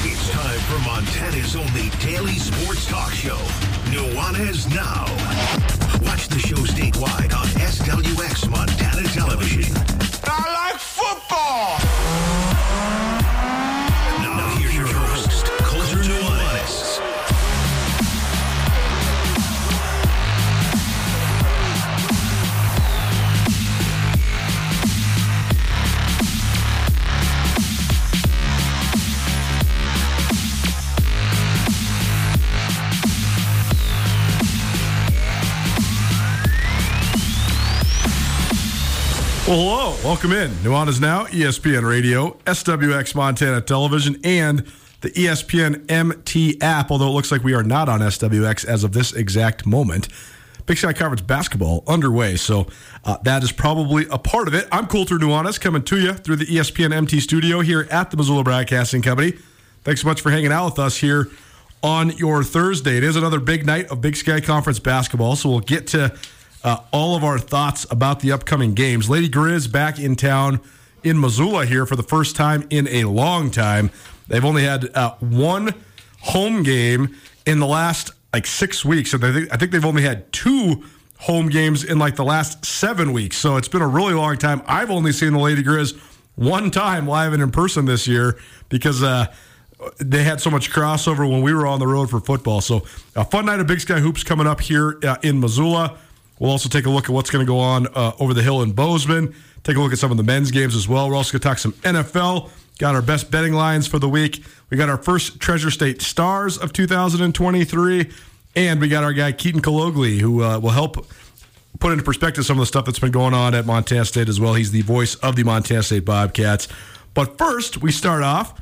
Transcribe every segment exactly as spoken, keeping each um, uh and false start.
It's time for Montana's only daily sports talk show, Nuanez Now. Watch the show statewide on S W X Montana Television. I like football! Now here's your host, Colter Nuanez. Well, hello. Welcome in. Nuanez Now, E S P N Radio, S W X Montana Television, and the E S P N M T app, although it looks like we are not on S W X as of this exact moment. Big Sky Conference basketball underway, so uh, that is probably a part of it. I'm Colter Nuanez coming to you through the E S P N M T studio here at the Missoula Broadcasting Company. Thanks so much for hanging out with us here on your Thursday. It is another big night of Big Sky Conference basketball, so we'll get to Uh, all of our thoughts about the upcoming games. Lady Griz back in town in Missoula here for the first time in a long time. They've only had uh, one home game in the last like six weeks. So they th- I think they've only had two home games in like the last seven weeks. So it's been a really long time. I've only seen the Lady Griz one time live and in person this year because uh, they had so much crossover when we were on the road for football. So a fun night of Big Sky Hoops coming up here uh, in Missoula. We'll also take a look at what's going to go on uh, over the hill in Bozeman. Take a look at some of the men's games as well. We're also going to talk some N F L. Got our best betting lines for the week. We got our first Treasure State Stars of two thousand twenty-three. And we got our guy Keaton Gologly, who uh, will help put into perspective some of the stuff that's been going on at Montana State as well. He's the voice of the Montana State Bobcats. But first, we start off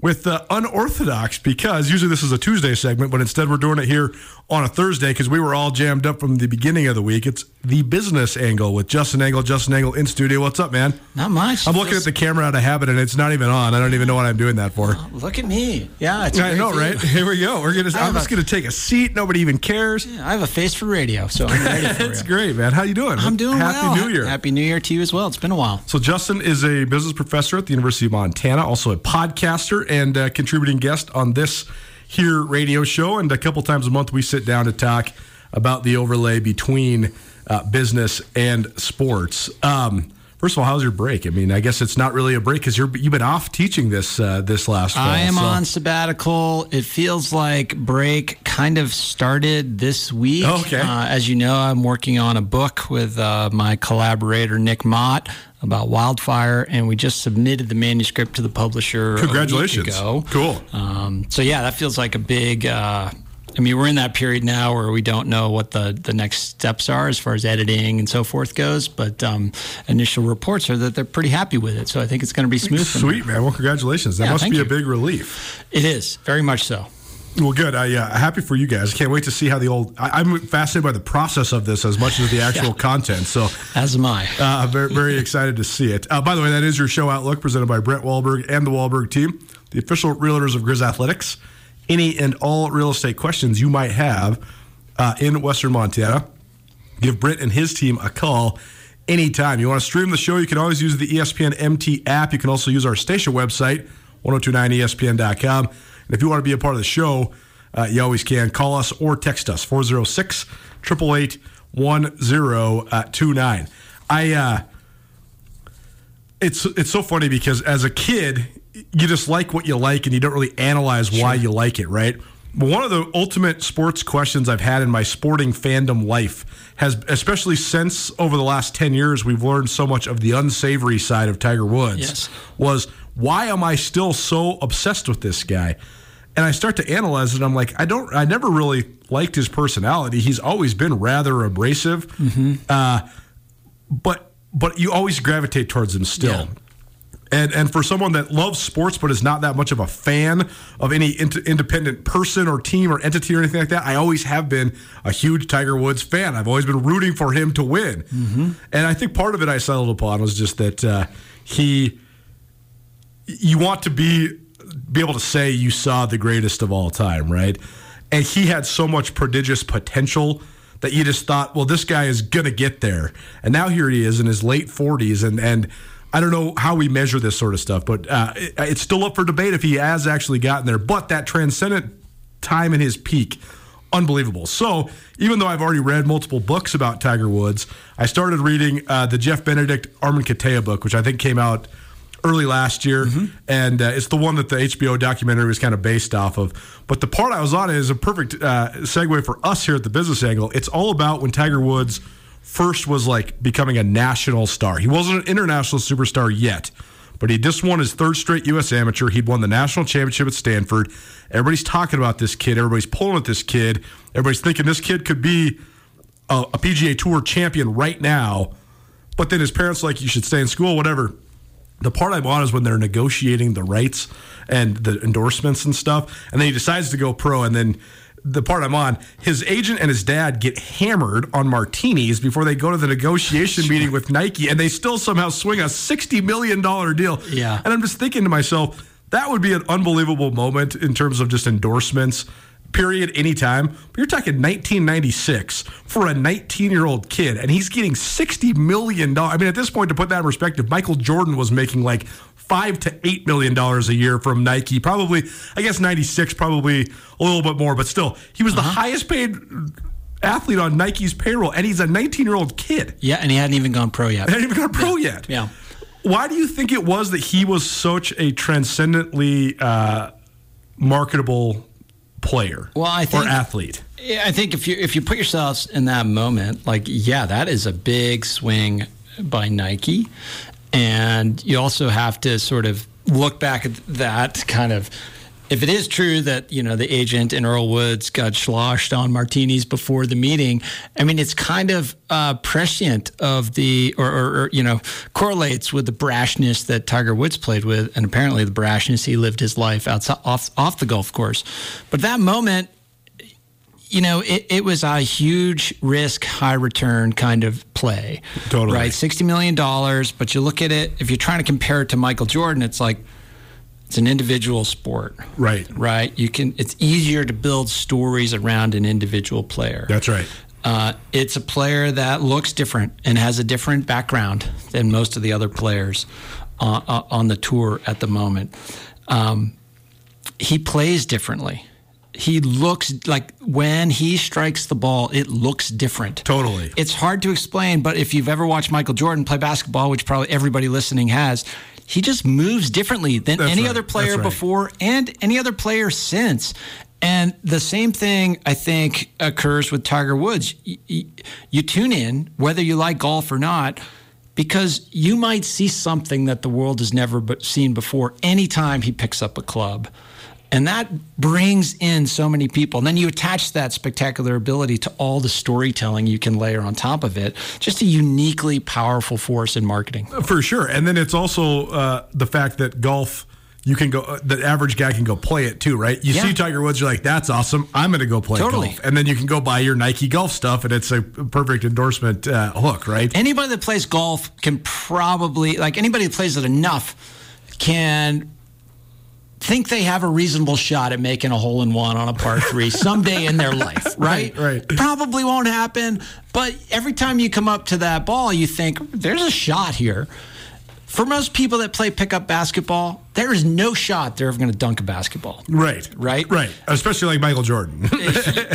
with uh, Unorthodox, because usually this is a Tuesday segment, but instead we're doing it here on a Thursday because we were all jammed up from the beginning of the week. It's the business angle with Justin Angle. Justin Angle in studio. What's up, man? Not much. I'm looking just... at the camera out of habit, and it's not even on. I don't even know what I'm doing that for. Oh, look at me. Yeah, it's I know, view. Right? Here we go. We're gonna. I'm a... just going to take a seat. Nobody even cares. Yeah, I have a face for radio, so I'm ready for it. It's great, man. How you doing? I'm doing Happy well. Happy New Year. Happy New Year to you as well. It's been a while. So Justin is a business professor at the University of Montana, also a podcaster and a contributing guest on this here radio show. And a couple times a month, we sit down to talk about the overlay between uh, business and sports. Um, first of all, how's your break? I mean, I guess it's not really a break because you're, you've been off teaching this uh, this last fall. I am so. on sabbatical. It feels like break kind of started this week. Okay. Uh, as you know, I'm working on a book with uh, my collaborator, Nick Mott, about wildfire, and we just submitted the manuscript to the publisher. Congratulations. A week ago. Cool. Um, so, yeah, that feels like a big... Uh, I mean, we're in that period now where we don't know what the, the next steps are as far as editing and so forth goes, but um, initial reports are that they're pretty happy with it, so I think it's going to be smooth. Sweet, man. Well, congratulations. That yeah, must be you. a big relief. It is. Very much so. Well, good. I uh, happy for you guys. I can't wait to see how the old... I, I'm fascinated by the process of this as much as the actual yeah. content. So, as am I. uh, very, very excited to see it. Uh, by the way, that is your show Outlook presented by Brent Wahlberg and the Wahlberg team, the official realtors of Griz Athletics. Any and all real estate questions you might have uh, in Western Montana, give Brent and his team a call anytime. You want to stream the show, you can always use the E S P N M T app. You can also use our station website, ten twenty-nine E S P N dot com. And if you want to be a part of the show, uh, you always can. Call us or text us, four oh six, eight eight eight, one oh two nine. I, uh, it's, it's so funny because as a kid, you just like what you like, and you don't really analyze why sure. you like it, right? One of the ultimate sports questions I've had in my sporting fandom life has, especially since over the last ten years, we've learned so much of the unsavory side of Tiger Woods, yes. was why am I still so obsessed with this guy? And I start to analyze it, and I'm like, I don't, I never really liked his personality. He's always been rather abrasive, mm-hmm. uh, but but you always gravitate towards him still. Yeah. And and for someone that loves sports but is not that much of a fan of any in- independent person or team or entity or anything like that, I always have been a huge Tiger Woods fan. I've always been rooting for him to win. Mm-hmm. And I think part of it I settled upon was just that uh, he – you want to be be able to say you saw the greatest of all time, right? And he had so much prodigious potential that you just thought, well, this guy is going to get there. And now here he is in his late forties, and and – I don't know how we measure this sort of stuff, but uh, it, it's still up for debate if he has actually gotten there. But that transcendent time in his peak, unbelievable. So even though I've already read multiple books about Tiger Woods, I started reading uh, the Jeff Benedict Armen Keteyian book, which I think came out early last year. Mm-hmm. And uh, it's the one that the H B O documentary was kind of based off of. But the part I was on is a perfect uh, segue for us here at the Business Angle. It's all about when Tiger Woods first was like becoming a national star. He wasn't an international superstar yet, but he just won his third straight U S amateur. He'd won the national championship at Stanford. Everybody's talking about this kid. Everybody's pulling at this kid. Everybody's thinking this kid could be a, a P G A Tour champion right now. But then his parents are like, you should stay in school, whatever. The part I'm on is when they're negotiating the rights and the endorsements and stuff, and then he decides to go pro, and then the part I'm on, his agent and his dad get hammered on martinis before they go to the negotiation meeting with Nike, and they still somehow swing a sixty million dollars deal. Yeah. And I'm just thinking to myself, that would be an unbelievable moment in terms of just endorsements, period, anytime. But you're talking nineteen ninety-six for a nineteen-year-old kid, and he's getting sixty million dollars. I mean, at this point, to put that in perspective, Michael Jordan was making like five to eight million dollars a year from Nike. Probably, I guess ninety-six, probably a little bit more, but still, he was uh-huh. the highest paid athlete on Nike's payroll, and he's a nineteen-year-old kid. Yeah, and he hadn't even gone pro yet. He hadn't even gone pro yeah. yet. Yeah. Why do you think it was that he was such a transcendently uh, marketable player well, I think, or athlete? Yeah, I think if you if you put yourselves in that moment, like, yeah, that is a big swing by Nike. And you also have to sort of look back at that kind of, if it is true that, you know, the agent and Earl Woods got sloshed on martinis before the meeting, I mean, it's kind of uh, prescient of the, or, or, or, you know, correlates with the brashness that Tiger Woods played with, and apparently the brashness he lived his life outside, off, off the golf course. But that moment, you know, it, it was a huge risk, high return kind of play. Totally. Right? sixty million dollars, but you look at it, if you're trying to compare it to Michael Jordan, it's like, it's an individual sport. Right. Right? You can, it's easier to build stories around an individual player. That's right. Uh, it's a player that looks different and has a different background than most of the other players on, on the tour at the moment. Um, he plays differently. He looks like when he strikes the ball, it looks different. Totally. It's hard to explain, but if you've ever watched Michael Jordan play basketball, which probably everybody listening has, he just moves differently than That's any right. other player That's before right. and any other player since. And the same thing, I think, occurs with Tiger Woods. You tune in, whether you like golf or not, because you might see something that the world has never seen before anytime he picks up a club. And that brings in so many people. And then you attach that spectacular ability to all the storytelling you can layer on top of it. Just a uniquely powerful force in marketing. For sure. And then it's also uh, the fact that golf, you can go, the average guy can go play it too, right? You yeah. see Tiger Woods, you're like, that's awesome. I'm going to go play totally. golf. And then you can go buy your Nike golf stuff, and it's a perfect endorsement uh, hook, right? Anybody that plays golf can probably, like anybody that plays it enough can think they have a reasonable shot at making a hole-in-one on a par three someday in their life, right? Right, right. Probably won't happen, but every time you come up to that ball, you think, there's a shot here. For most people that play pickup basketball, there is no shot they're ever going to dunk a basketball. Right. Right? Right. Especially like Michael Jordan.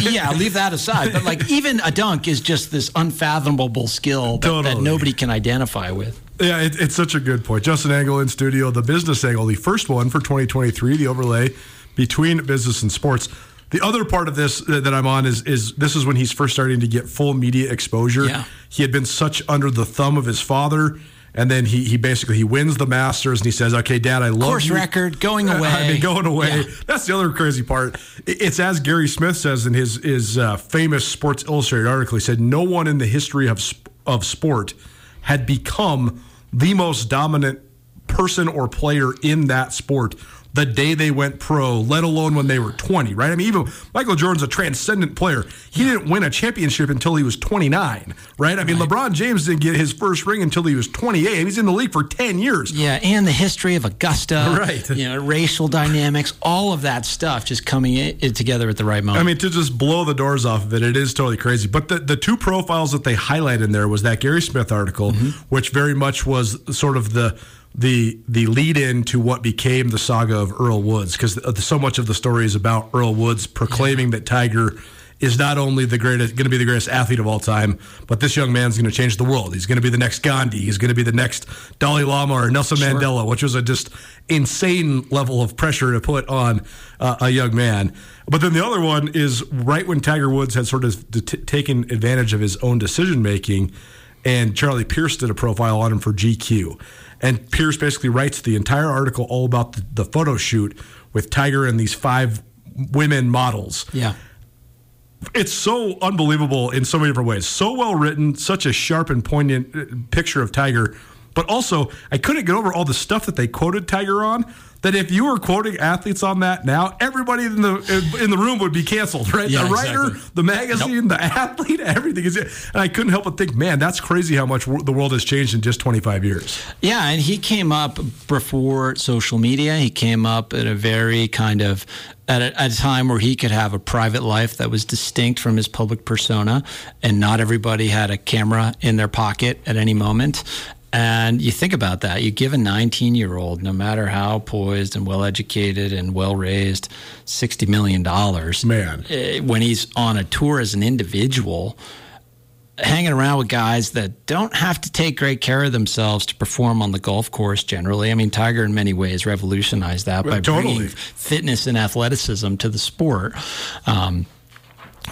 Yeah, leave that aside. But like even a dunk is just this unfathomable skill that, totally. that nobody can identify with. Yeah, it, it's such a good point. Justin Angle in studio, the Business Angle, the first one for twenty twenty-three, the overlay between business and sports. The other part of this that I'm on is is this is when he's first starting to get full media exposure. Yeah. He had been such under the thumb of his father, and then he he basically he wins the Masters, and he says, okay, Dad, I love you. Course record, going away. I mean, going away. Yeah. That's the other crazy part. It's as Gary Smith says in his, his uh, famous Sports Illustrated article. He said, no one in the history of of sport had become the most dominant person or player in that sport the day they went pro, let alone when they were twenty, right? I mean, even Michael Jordan's a transcendent player. He didn't win a championship until he was twenty-nine, right? I mean, right. LeBron James didn't get his first ring until he was twenty-eight. He's in the league for ten years. Yeah, and the history of Augusta, right? You know, racial dynamics, all of that stuff just coming in, in together at the right moment. I mean, to just blow the doors off of it, it is totally crazy. But the, the two profiles that they highlight in there was that Gary Smith article, mm-hmm. which very much was sort of the the the lead-in to what became the saga of Earl Woods, because so much of the story is about Earl Woods proclaiming yeah. that Tiger is not only the greatest, going to be the greatest athlete of all time, but this young man's going to change the world. He's going to be the next Gandhi. He's going to be the next Dalai Lama or Nelson sure. Mandela, which was a just insane level of pressure to put on uh, a young man. But then the other one is right when Tiger Woods had sort of t- taken advantage of his own decision-making, and Charlie Pierce did a profile on him for G Q. And Pierce basically writes the entire article all about the, the photo shoot with Tiger and these five women models. Yeah. It's so unbelievable in so many different ways. So well written, such a sharp and poignant picture of Tiger. But also, I couldn't get over all the stuff that they quoted Tiger on, that if you were quoting athletes on that now, everybody in the in the room would be canceled, right? Yeah, the writer, exactly. the magazine, nope. the athlete, everything is it. And I couldn't help but think, man, that's crazy how much the world has changed in just twenty-five years. Yeah, and he came up before social media. He came up at a very kind of, at a, at a time where he could have a private life that was distinct from his public persona, and not everybody had a camera in their pocket at any moment. And you think about that. You give a nineteen-year-old, no matter how poised and well-educated and well-raised, sixty million dollars. Man. When he's on a tour as an individual, hanging around with guys that don't have to take great care of themselves to perform on the golf course generally. I mean, Tiger in many ways revolutionized that well, by totally. bringing fitness and athleticism to the sport. Um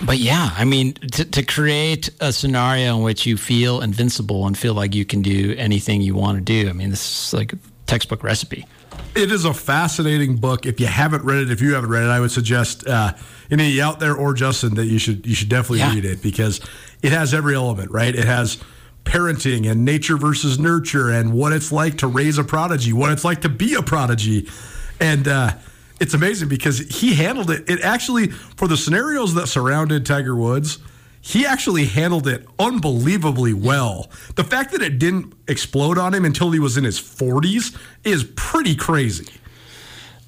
But yeah, I mean, to, to create a scenario in which you feel invincible and feel like you can do anything you want to do. I mean, this is like a textbook recipe. It is a fascinating book. If you haven't read it, if you haven't read it, I would suggest uh, any of you out there or Justin that you should you should definitely yeah. read it, because it has every element, right? It has parenting and nature versus nurture and what it's like to raise a prodigy, what it's like to be a prodigy. And uh it's amazing because he handled it. It actually, for the scenarios that surrounded Tiger Woods, he actually handled it unbelievably well. The fact that it didn't explode on him until he was in his forties is pretty crazy.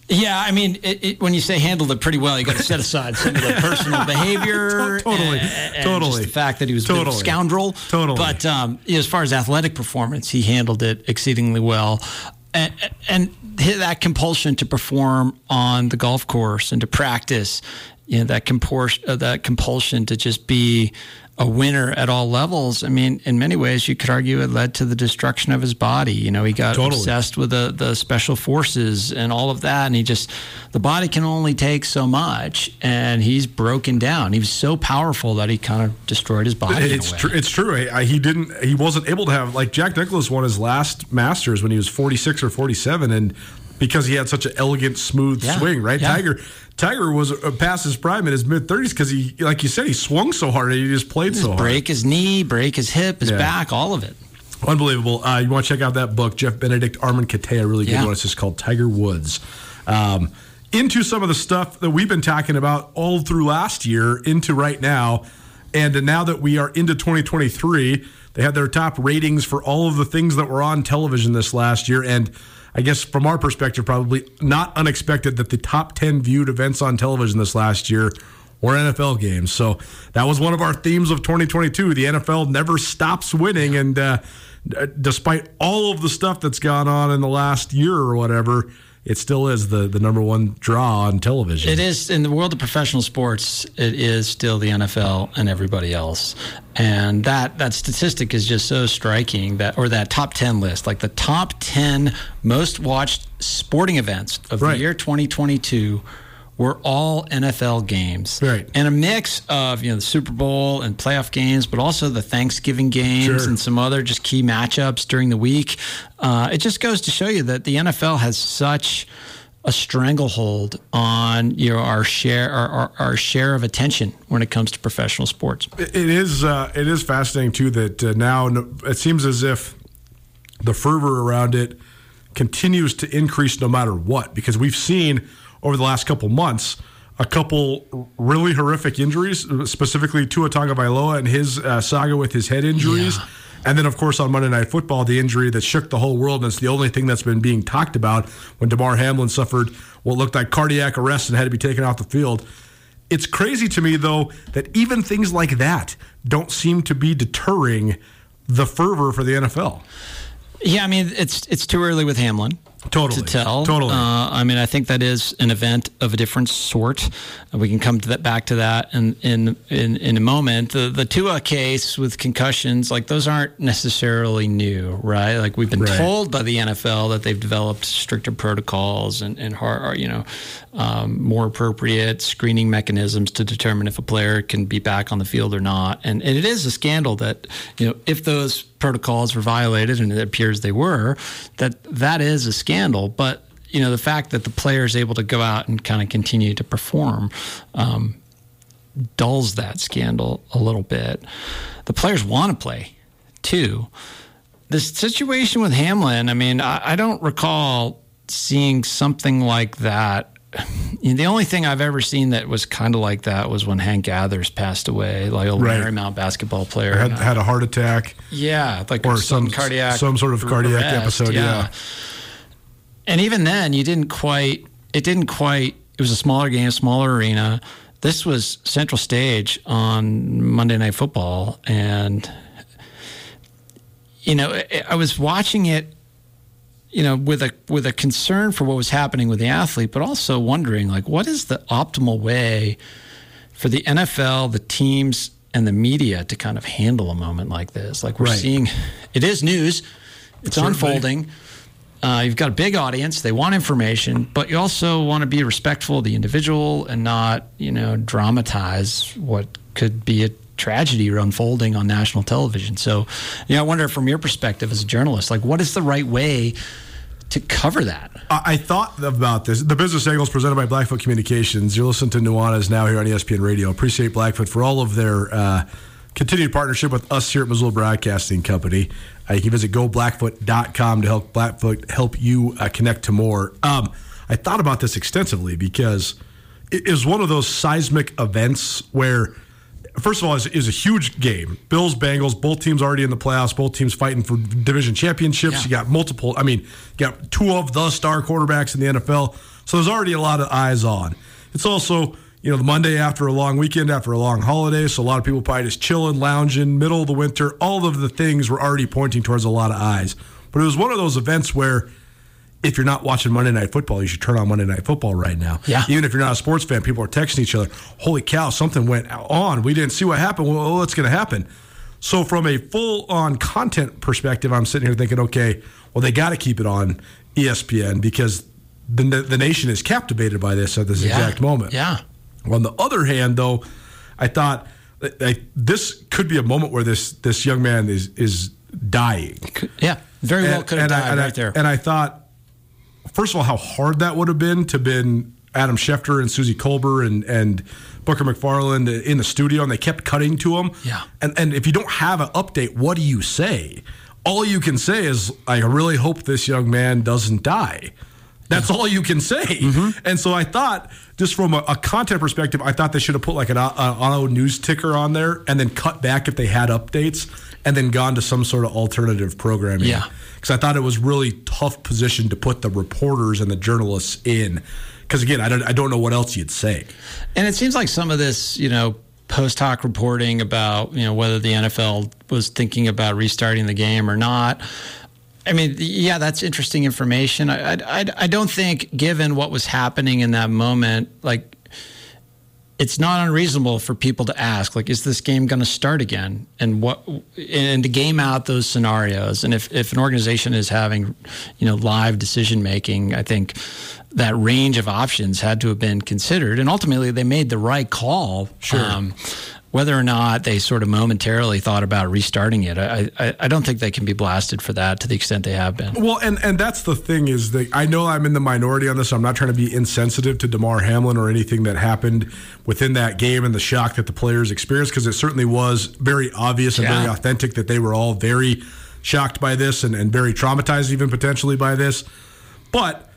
Yeah, I mean, it, it, when you say handled it pretty well, you got to set aside some of the personal behavior, totally, and, and totally, just the fact that he was totally. a bit of a scoundrel. Totally, but um, as far as athletic performance, he handled it exceedingly well. And, and that compulsion to perform on the golf course and to practice, you know, that compor- that compulsion to just be a winner at all levels. I mean, in many ways, you could argue it led to the destruction of his body. You know, he got totally. obsessed with the, the special forces and all of that. And he just, the body can only take so much. And he's broken down. He was so powerful that he kind of destroyed his body. It's, tr- it's true. He, he didn't, he wasn't able to have, like Jack Nicklaus won his last Masters when he was forty-six or forty-seven. And because he had such an elegant, smooth yeah, swing, right? Yeah. Tiger Tiger was past his prime in his mid-thirties because he, like you said, he swung so hard and he just played just so break hard. Break his knee, break his hip, his yeah. back, all of it. Unbelievable. Uh, you want to check out that book, Jeff Benedict, Armen Keteyian, really good yeah. one. It's just called Tiger Woods. Um, into some of the stuff that we've been talking about all through last year into right now, and now that we are into twenty twenty-three, they had their top ratings for all of the things that were on television this last year, and I guess from our perspective, probably not unexpected that the top ten viewed events on television this last year were N F L games. So that was one of our themes of twenty twenty-two. The N F L never stops winning. And uh, despite all of the stuff that's gone on in the last year or whatever, it still is the, the number one draw on television. It is. In the world of professional sports, it is still the N F L and everybody else. And that, that statistic is just so striking, that or that top ten list, like the top ten most watched sporting events of right. the year twenty twenty-two were all N F L games. Right. And a mix of, you know, the Super Bowl and playoff games, but also the Thanksgiving games sure. and some other just key matchups during the week. Uh, it just goes to show you that the N F L has such a stranglehold on, you know, our share our, our, our share of attention when it comes to professional sports. It is uh, it is fascinating too that uh, now it seems as if the fervor around it continues to increase no matter what, because we've seen over the last couple months a couple really horrific injuries, specifically Tua Tagovailoa and his uh, saga with his head injuries. Yeah. And then, of course, on Monday Night Football, the injury that shook the whole world, and it's the only thing that's been being talked about, when Damar Hamlin suffered what looked like cardiac arrest and had to be taken off the field. It's crazy to me, though, that even things like that don't seem to be deterring the fervor for the N F L. Yeah, I mean, it's it's too early with Hamlin. Totally. To tell. Totally. Uh, I mean, I think that is an event of a different sort. We can come to that, back to that in in, in, in a moment. The, the Tua case with concussions, like those aren't necessarily new, right? Like we've been right. told by the N F L that they've developed stricter protocols and, and hard, you know, um, more appropriate screening mechanisms to determine if a player can be back on the field or not. And, and it is a scandal that, you know, if those protocols were violated, and it appears they were, that that is a scandal. But, you know, the fact that the player is able to go out and kind of continue to perform um, dulls that scandal a little bit. The players want to play, too. The situation with Hamlin, I mean, I, I don't recall seeing something like that. The only thing I've ever seen that was kind of like that was when Hank Gathers passed away, like a right. Marymount basketball player. Had, had a heart attack. Yeah. Like or some, some cardiac. Some sort of cardiac arrest, episode, yeah. yeah. And even then, you didn't quite, it didn't quite, it was a smaller game, smaller arena. This was Central Stage on Monday Night Football. And, you know, I was watching it, you know, with a with a concern for what was happening with the athlete, but also wondering, like, what is the optimal way for the N F L, the teams, and the media to kind of handle a moment like this? Like, we're right. seeing, it is news, it's Certainly. unfolding. Uh, you've got a big audience, they want information, but you also want to be respectful of the individual and not, you know, dramatize what could be a tragedy unfolding on national television. So, you know, I wonder from your perspective as a journalist, like, what is the right way to cover that? I thought about this. The Business Angle is presented by Blackfoot Communications. You're listening to Nuanas Now here on E S P N Radio. Appreciate Blackfoot for all of their uh, continued partnership with us here at Missoula Broadcasting Company. Uh, you can visit go blackfoot dot com to help Blackfoot help you uh, connect to more. Um, I thought about this extensively because it is one of those seismic events where, first of all, it is a huge game. Bills, Bengals, both teams already in the playoffs, both teams fighting for division championships. Yeah. You got multiple, I mean, you got two of the star quarterbacks in the N F L. So there's already a lot of eyes on. It's also, you know, the Monday after a long weekend, after a long holiday, so a lot of people probably just chilling, lounging, middle of the winter. All of the things were already pointing towards a lot of eyes. But it was one of those events where if you're not watching Monday Night Football, you should turn on Monday Night Football right now. Yeah. Even if you're not a sports fan, people are texting each other, holy cow, something went on. We didn't see what happened. Well, what's going to happen? So from a full-on content perspective, I'm sitting here thinking, okay, well, they got to keep it on E S P N because the, the nation is captivated by this at this yeah. exact moment. Yeah. On the other hand, though, I thought like, this could be a moment where this this young man is, is dying. Yeah, very well and, could have died I, right I, there. And I thought, first of all, how hard that would have been to been Adam Schefter and Susie Kolber and, and Booker McFarland in the studio, and they kept cutting to him. Yeah. And and if you don't have an update, what do you say? All you can say is, I really hope this young man doesn't die. That's yeah. all you can say. Mm-hmm. And so I thought, just from a, a content perspective, I thought they should have put like an auto news ticker on there and then cut back if they had updates and then gone to some sort of alternative programming. Yeah. Because I thought it was really tough position to put the reporters and the journalists in. Because, again, I don't, I don't know what else you'd say. And it seems like some of this, you know, post hoc reporting about, you know, whether the N F L was thinking about restarting the game or not. I mean, yeah, that's interesting information. I, I, I don't think, given what was happening in that moment, like, it's not unreasonable for people to ask, like, is this game going to start again? And what, and to game out those scenarios. And if, if an organization is having, you know, live decision making, I think that range of options had to have been considered. And ultimately, they made the right call. Sure. Um, Whether or not they sort of momentarily thought about restarting it, I, I I don't think they can be blasted for that to the extent they have been. Well, and, and that's the thing is that I know I'm in the minority on this. So I'm not trying to be insensitive to Damar Hamlin or anything that happened within that game and the shock that the players experienced, because it certainly was very obvious and yeah. very authentic that they were all very shocked by this and, and very traumatized even potentially by this. But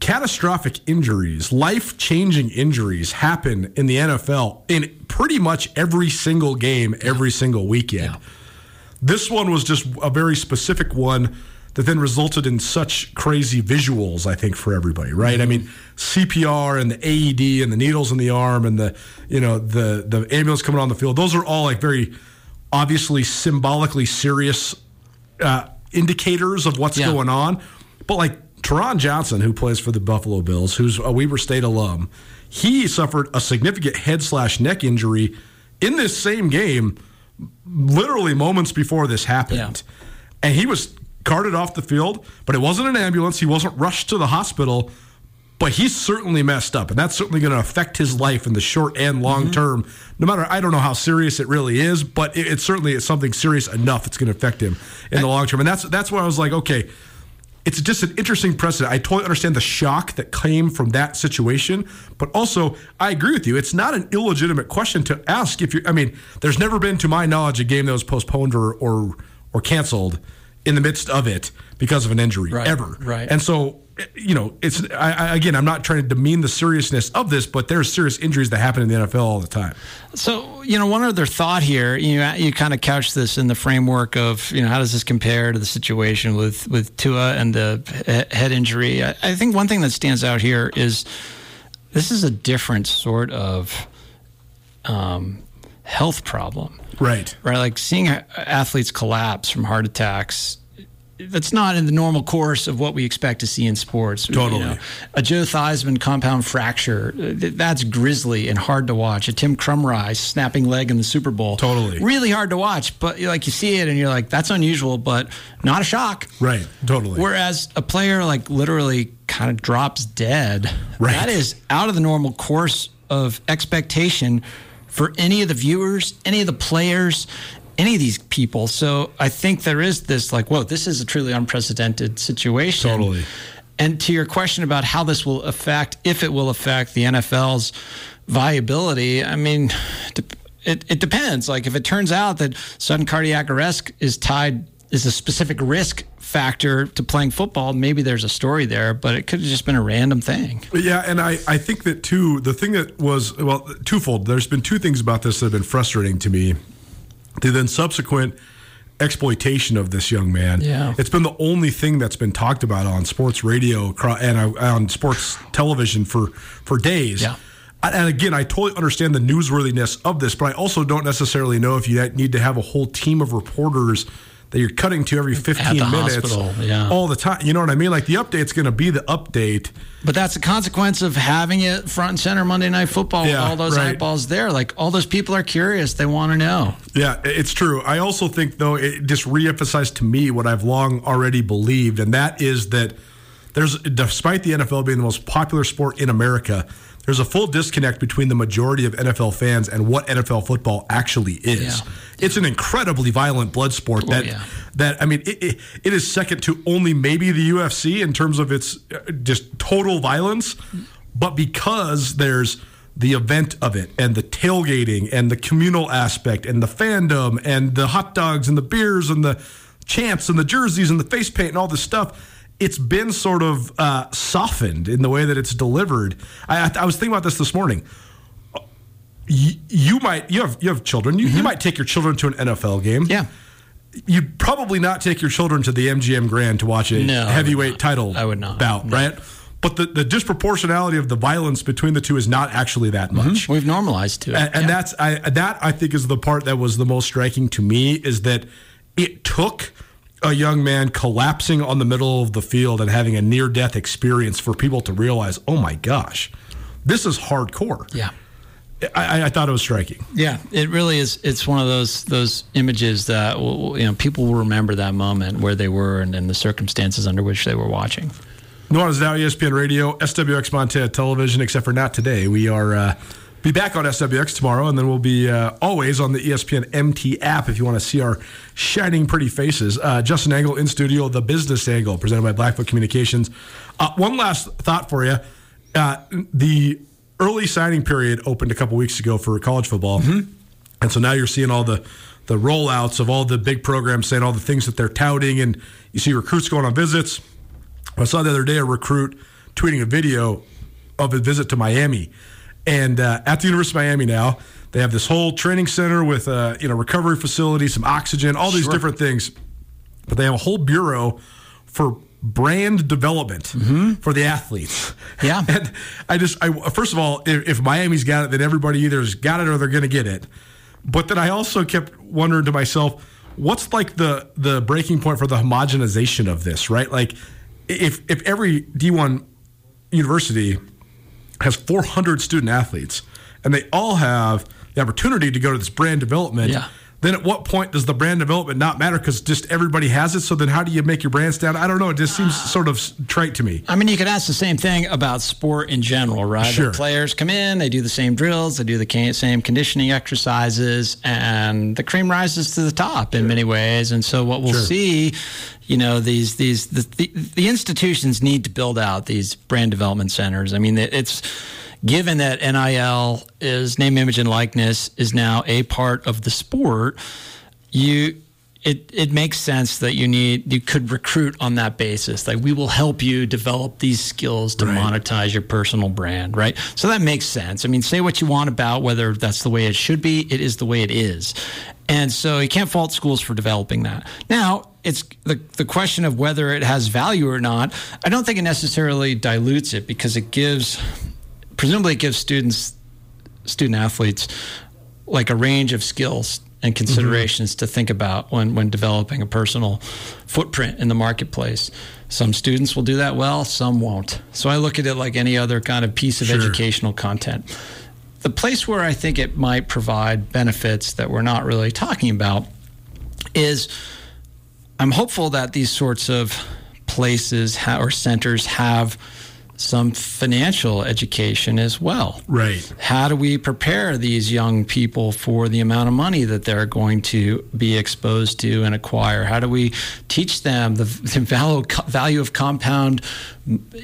catastrophic injuries, life-changing injuries happen in the N F L in pretty much every single game, every single weekend. Yeah. This one was just a very specific one that then resulted in such crazy visuals, I think, for everybody, right? I mean, C P R and the A E D and the needles in the arm and the, you know, the the ambulance coming on the field. Those are all like very obviously symbolically serious uh, indicators of what's yeah. going on. But like Teron Johnson, who plays for the Buffalo Bills, who's a Weber State alum, he suffered a significant head slash neck injury in this same game, literally moments before this happened. Yeah. And he was carted off the field, but it wasn't an ambulance. He wasn't rushed to the hospital, but he's certainly messed up, and that's certainly going to affect his life in the short and long mm-hmm. term. No matter, I don't know how serious it really is, but it, it certainly is something serious enough it's going to affect him in I, the long term. And that's that's why I was like, okay, it's just an interesting precedent. I totally understand the shock that came from that situation, but also I agree with you. It's not an illegitimate question to ask if you. I mean, there's never been, to my knowledge, a game that was postponed or or, or canceled in the midst of it because of an injury, right, ever. Right. And so, you know, it's I, I, again, I'm not trying to demean the seriousness of this, but there's serious injuries that happen in the N F L all the time. So, you know, one other thought here, you know, you kind of couch this in the framework of, you know, how does this compare to the situation with, with Tua and the head injury? I, I think one thing that stands out here is this is a different sort of um, health problem. Right. Right. Like seeing athletes collapse from heart attacks, that's not in the normal course of what we expect to see in sports. Totally. You know, a Joe Theismann compound fracture, that's grisly and hard to watch. A Tim Crumrise snapping leg in the Super Bowl. Totally. Really hard to watch, but like you see it and you're like, that's unusual, but not a shock. Right. Totally. Whereas a player like literally kind of drops dead. Right. That is out of the normal course of expectation for any of the viewers, any of the players, any of these people. So I think there is this like, whoa, this is a truly unprecedented situation. Totally. And to your question about how this will affect, if it will affect the N F L's viability, I mean, it, it depends. Like if it turns out that sudden cardiac arrest is tied, is a specific risk factor to playing football, maybe there's a story there, but it could have just been a random thing. Yeah, and I, I think that, too, the thing that was, well, twofold. There's been two things about this that have been frustrating to me. The then subsequent exploitation of this young man. Yeah. It's been the only thing that's been talked about on sports radio and on sports television for, for days. Yeah. And again, I totally understand the newsworthiness of this, but I also don't necessarily know if you need to have a whole team of reporters that you're cutting to every fifteen minutes yeah. all the time. You know what I mean? Like, the update's going to be the update. But that's a consequence of having it front and center Monday Night Football yeah, with all those right. eyeballs there. Like, all those people are curious. They want to know. Yeah, it's true. I also think, though, it just reemphasized to me what I've long already believed, and that is that there's, despite the N F L being the most popular sport in America, there's a full disconnect between the majority of N F L fans and what N F L football actually is. Yeah. It's an incredibly violent blood sport. Oh, that, yeah. that I mean, it, it, it is second to only maybe the U F C in terms of its just total violence. But because there's the event of it and the tailgating and the communal aspect and the fandom and the hot dogs and the beers and the chants and the jerseys and the face paint and all this stuff, it's been sort of uh, softened in the way that it's delivered. I, I was thinking about this this morning. You, you might you have you have children. You, mm-hmm. you might take your children to an N F L game. Yeah, you'd probably not take your children to the M G M Grand to watch a no, heavyweight I title. I would not. Bout, no. Right? But the, the disproportionality of the violence between the two is not actually that much. Mm-hmm. We've normalized to it, and, and yeah. that's I, that I think is the part that was the most striking to me, is that it took a young man collapsing on the middle of the field and having a near-death experience for people to realize, oh my gosh, this is hardcore. Yeah, I, I thought it was striking. Yeah, it really is. It's one of those those images that will, you know, people will remember that moment where they were and, and the circumstances under which they were watching. No, it's now E S P N Radio, S W X Montana Television, except for not today. We are. Uh, Be back on S W X tomorrow, and then we'll be uh, always on the E S P N M T app if you want to see our shining pretty faces. Uh, Justin Angle in studio, The Business Angle, presented by Blackfoot Communications. Uh, one last thought for you. Uh, the early signing period opened a couple weeks ago for college football, mm-hmm. and so now you're seeing all the the rollouts of all the big programs saying all the things that they're touting, and you see recruits going on visits. I saw the other day a recruit tweeting a video of a visit to Miami. And uh, at the University of Miami now, they have this whole training center with a you know, recovery facility, some oxygen, all these sure. different things. But they have a whole bureau for brand development mm-hmm. for the athletes. Yeah. And I just, I, first of all, if, if Miami's got it, then everybody either has got it or they're going to get it. But then I also kept wondering to myself, what's like the, the breaking point for the homogenization of this, right? Like if if every D one university has four hundred student athletes and they all have the opportunity to go to this brand development, yeah. then at what point does the brand development not matter because just everybody has it? So then how do you make your brand stand? I don't know. It just seems sort of trite to me. I mean, you could ask the same thing about sport in general, right? Sure. The players come in, they do the same drills, they do the same conditioning exercises, and the cream rises to the top in sure. many ways. And so what we'll sure. see, you know, these these the, the, the institutions need to build out these brand development centers. I mean, it's... Given that N I L is name, image, and likeness is now a part of the sport, you it it makes sense that you need you could recruit on that basis. Like we will help you develop these skills to right. monetize your personal brand, right? So that makes sense. I mean, say what you want about whether that's the way it should be. It is the way it is, and so you can't fault schools for developing that. Now, it's the the question of whether it has value or not. I don't think it necessarily dilutes it because it gives. Presumably it gives students, student athletes, like a range of skills and considerations mm-hmm. to think about when, when developing a personal footprint in the marketplace. Some students will do that well, some won't. So I look at it like any other kind of piece of sure. educational content. The place where I think it might provide benefits that we're not really talking about is I'm hopeful that these sorts of places ha- or centers have some financial education as well. Right. How do we prepare these young people for the amount of money that they're going to be exposed to and acquire? How do we teach them the, the value, value of compound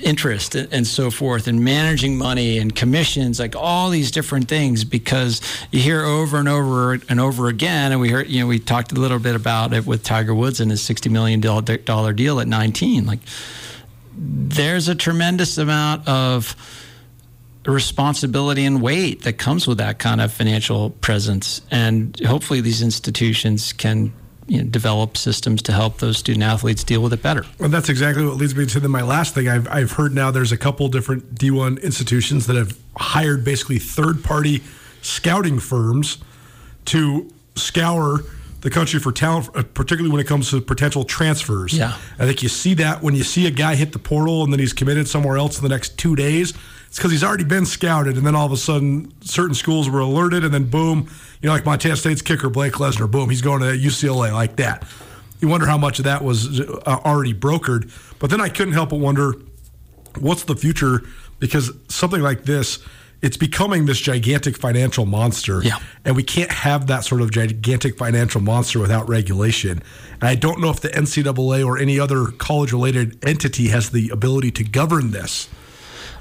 interest and, and so forth, and managing money and commissions, like all these different things? Because you hear over and over and over again, and we heard, you know, we talked a little bit about it with Tiger Woods and his sixty million dollars deal at nineteen. Like, there's a tremendous amount of responsibility and weight that comes with that kind of financial presence. And hopefully these institutions can, you know, develop systems to help those student athletes deal with it better. Well, that's exactly what leads me to the, my last thing. I've, I've heard now there's a couple different D one institutions that have hired basically third-party scouting firms to scour the country for talent, particularly when it comes to potential transfers. Yeah. I think you see that when you see a guy hit the portal and then he's committed somewhere else in the next two days, it's because he's already been scouted, and then all of a sudden certain schools were alerted, and then boom, you know, like Montana State's kicker, Blake Lesnar, boom, he's going to U C L A like that. You wonder how much of that was already brokered. But then I couldn't help but wonder, what's the future? Because something like this, it's becoming this gigantic financial monster, yeah. and we can't have that sort of gigantic financial monster without regulation. And I don't know if the N C double A or any other college-related entity has the ability to govern this.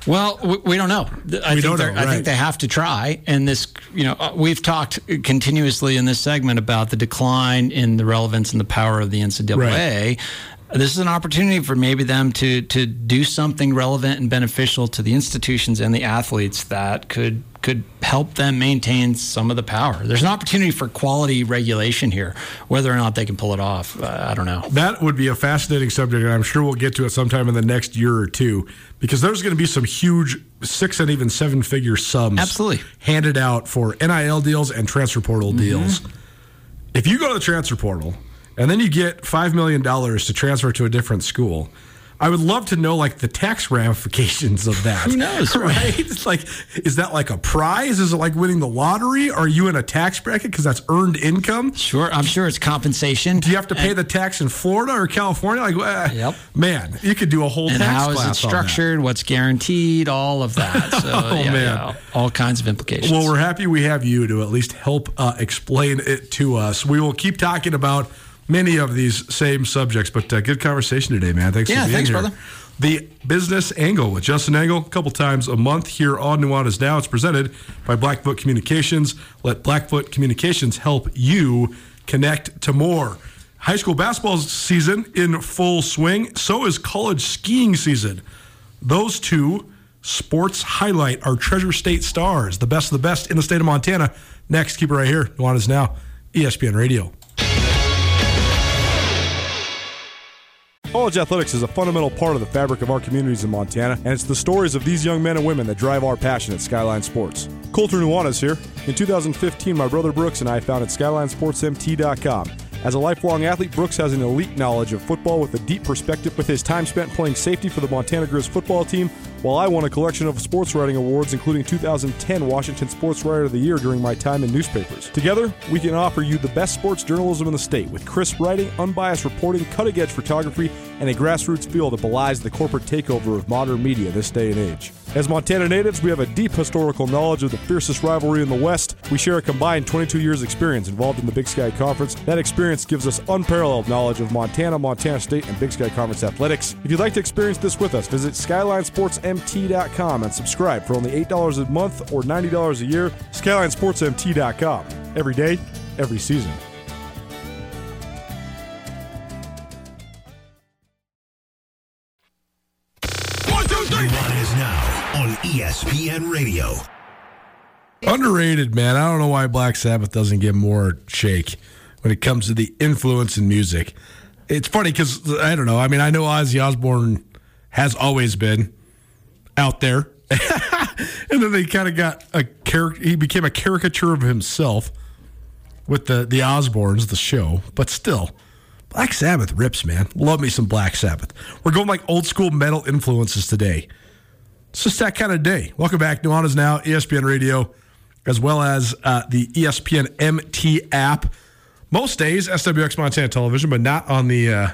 Well, we don't know. I, we think, don't know, right. I think they have to try. And this, you know, we've talked continuously in this segment about the decline in the relevance and the power of the N C double A. Right. This is an opportunity for maybe them to to do something relevant and beneficial to the institutions and the athletes that could could help them maintain some of the power. There's an opportunity for quality regulation here. Whether or not they can pull it off, uh, I don't know. That would be a fascinating subject, and I'm sure we'll get to it sometime in the next year or two, because there's going to be some huge six and even seven-figure sums Absolutely. handed out for N I L deals and transfer portal mm-hmm. deals. If you go to the transfer portal and then you get five million dollars to transfer to a different school, I would love to know, like, the tax ramifications of that. Who knows, right? right? It's like, is that like a prize? Is it like winning the lottery? Are you in a tax bracket because that's earned income? Sure, I'm sure it's compensation. Do you have to pay and, the tax in Florida or California? Like, uh, yep. man, you could do a whole and tax class on that. How is it structured? What's guaranteed? All of that. So, oh, yeah, man. Yeah, all kinds of implications. Well, we're happy we have you to at least help uh, explain it to us. We will keep talking about many of these same subjects, but uh, good conversation today, man. Thanks yeah, for being thanks, here. Yeah, thanks, brother. The Business Angle with Justin Angle, a couple times a month here on Nuanas Now. It's presented by Blackfoot Communications. Let Blackfoot Communications help you connect to more. High school basketball season in full swing. So is college skiing season. Those two sports highlight our Treasure State stars, the best of the best in the state of Montana. Next, keep it right here. Nuanez Now, E S P N Radio. College athletics is a fundamental part of the fabric of our communities in Montana, and it's the stories of these young men and women that drive our passion at Skyline Sports. Coulter Nuanez here. In two thousand fifteen, my brother Brooks and I founded Skyline Sports M T dot com. As a lifelong athlete, Brooks has an elite knowledge of football with a deep perspective with his time spent playing safety for the Montana Griz football team, while I won a collection of sports writing awards, including two thousand ten Washington Sports Writer of the Year during my time in newspapers. Together, we can offer you the best sports journalism in the state with crisp writing, unbiased reporting, cutting-edge photography, and a grassroots feel that belies the corporate takeover of modern media this day and age. As Montana natives, we have a deep historical knowledge of the fiercest rivalry in the West. We share a combined twenty-two years experience involved in the Big Sky Conference. That experience gives us unparalleled knowledge of Montana, Montana State, and Big Sky Conference athletics. If you'd like to experience this with us, visit Skyline Sports M T dot com and subscribe for only eight dollars a month or ninety dollars a year. Skyline Sports M T dot com. Every day, every season. E S P N Radio. Underrated, man. I don't know why Black Sabbath doesn't get more shake when it comes to the influence in music. It's funny because, I don't know, I mean, I know Ozzy Osbourne has always been out there. And then they kind of got a character. He became a caricature of himself with the, the Osbournes, the show. But still, Black Sabbath rips, man. Love me some Black Sabbath. We're going like old school metal influences today. It's just that kind of day. Welcome back. Nuanez Now, E S P N Radio, as well as uh, the E S P N M T app. Most days, S W X Montana Television, but not on the uh,